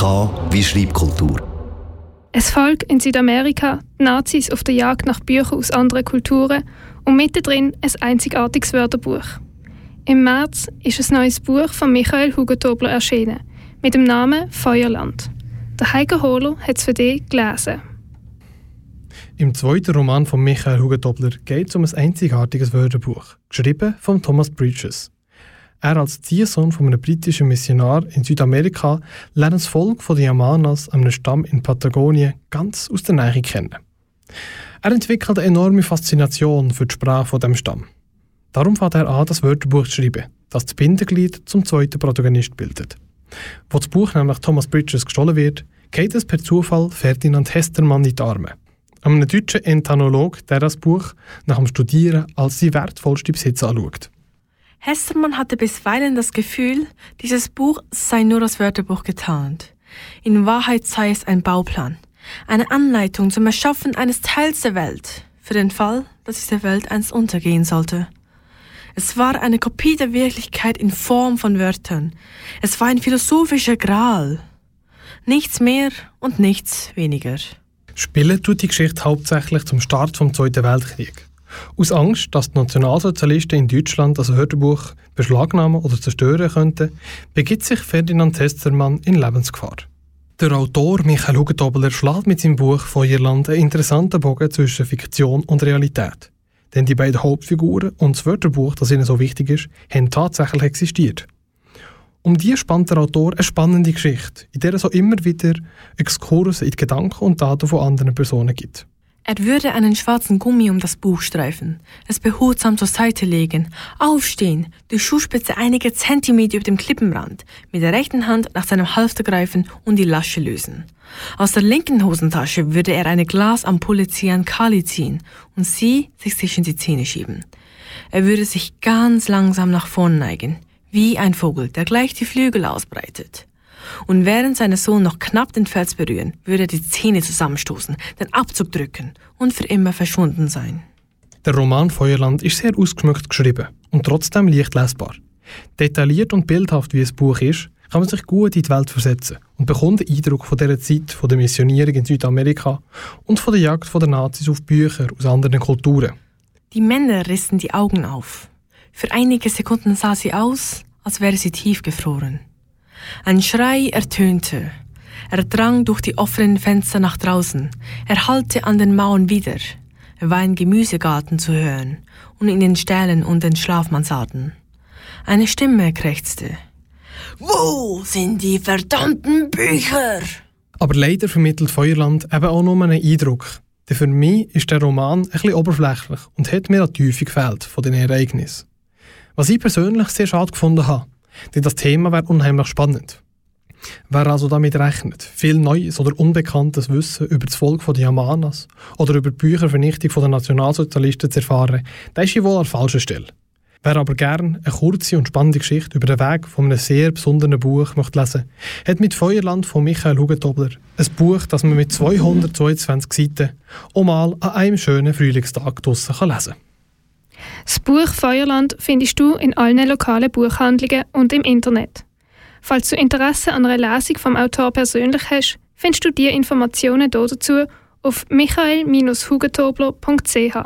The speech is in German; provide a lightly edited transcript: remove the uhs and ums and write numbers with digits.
K wie Schreibkultur. Ein Volk in Südamerika, die Nazis auf der Jagd nach Büchern aus anderen Kulturen und mittendrin ein einzigartiges Wörterbuch. Im März ist ein neues Buch von Michael Hugentobler erschienen, mit dem Namen Feuerland. Der Heiko Hohler hat es für dich gelesen. Im zweiten Roman von Michael Hugentobler geht es um ein einzigartiges Wörterbuch, geschrieben von Thomas Bridges. Er als Ziehsohn von einem britischen Missionar in Südamerika lernt das Volk der Yamanas, einem Stamm in Patagonien, ganz aus der Nähe kennen. Er entwickelt eine enorme Faszination für die Sprache von diesem Stamm. Darum fängt er an, das Wörterbuch zu schreiben, das das Bindeglied zum zweiten Protagonist bildet. Wo das Buch nämlich Thomas Bridges gestohlen wird, geht es per Zufall Ferdinand Hestermann in die Arme. Einem deutschen Entanolog, der das Buch nach dem Studieren als sein wertvollste Besitz anschaut. Hestermann hatte bisweilen das Gefühl, dieses Buch sei nur als Wörterbuch getarnt. In Wahrheit sei es ein Bauplan, eine Anleitung zum Erschaffen eines Teils der Welt, für den Fall, dass diese Welt einst untergehen sollte. Es war eine Kopie der Wirklichkeit in Form von Wörtern. Es war ein philosophischer Gral. Nichts mehr und nichts weniger. Spielen tut die Geschichte hauptsächlich zum Start vom Zweiten Weltkrieg. Aus Angst, dass die Nationalsozialisten in Deutschland das Wörterbuch beschlagnahmen oder zerstören könnten, begibt sich Ferdinand Hestermann in Lebensgefahr. Der Autor Michael Hugentobler schlägt mit seinem Buch «Feuerland» einen interessanten Bogen zwischen Fiktion und Realität. Denn die beiden Hauptfiguren und das Wörterbuch, das ihnen so wichtig ist, haben tatsächlich existiert. Um die spannt der Autor eine spannende Geschichte, in der es auch immer wieder Exkurse in die Gedanken und Daten von anderen Personen gibt. Er würde einen schwarzen Gummi um das Buch streifen, es behutsam zur Seite legen, aufstehen, die Schuhspitze einige Zentimeter über dem Klippenrand, mit der rechten Hand nach seinem Halfter greifen und die Lasche lösen. Aus der linken Hosentasche würde er eine Glasampulle Ziankali ziehen und sie sich zwischen die Zähne schieben. Er würde sich ganz langsam nach vorn neigen, wie ein Vogel, der gleich die Flügel ausbreitet. Und während seine Sohn noch knapp den Fels berühren, würde er die Zähne zusammenstoßen, den Abzug drücken und für immer verschwunden sein. Der Roman «Feuerland» ist sehr ausgeschmückt geschrieben und trotzdem leicht lesbar. Detailliert und bildhaft wie das Buch ist, kann man sich gut in die Welt versetzen und bekommt den Eindruck von dieser Zeit, von der Missionierung in Südamerika und von der Jagd der Nazis auf Bücher aus anderen Kulturen. Die Männer rissen die Augen auf. Für einige Sekunden sah sie aus, als wäre sie tiefgefroren. Ein Schrei ertönte. Er drang durch die offenen Fenster nach draußen. Er hallte an den Mauern wider. Er war im Gemüsegarten zu hören und in den Ställen und den Schlafmansarden. Eine Stimme krächzte. Wo sind die verdammten Bücher? Aber leider vermittelt Feuerland eben auch nur einen Eindruck. Denn für mich ist der Roman ein bisschen oberflächlich und hat mir an die Tiefe gefehlt von den Ereignissen. Was ich persönlich sehr schade gefunden habe. Denn das Thema wäre unheimlich spannend. Wer also damit rechnet, viel neues oder unbekanntes Wissen über das Volk der Yamanas oder über die Büchervernichtung der Nationalsozialisten zu erfahren, der ist ja wohl an der falschen Stelle. Wer aber gerne eine kurze und spannende Geschichte über den Weg von einem sehr besonderen Buch möchte lesen, hat mit «Feuerland» von Michael Hugentobler ein Buch, das man mit 222 Seiten auch mal an einem schönen Frühlingstag draussen lesen kann. Das Buch «Feuerland» findest du in allen lokalen Buchhandlungen und im Internet. Falls du Interesse an einer Lesung vom Autor persönlich hast, findest du die Informationen dazu auf michael-hugentobler.ch.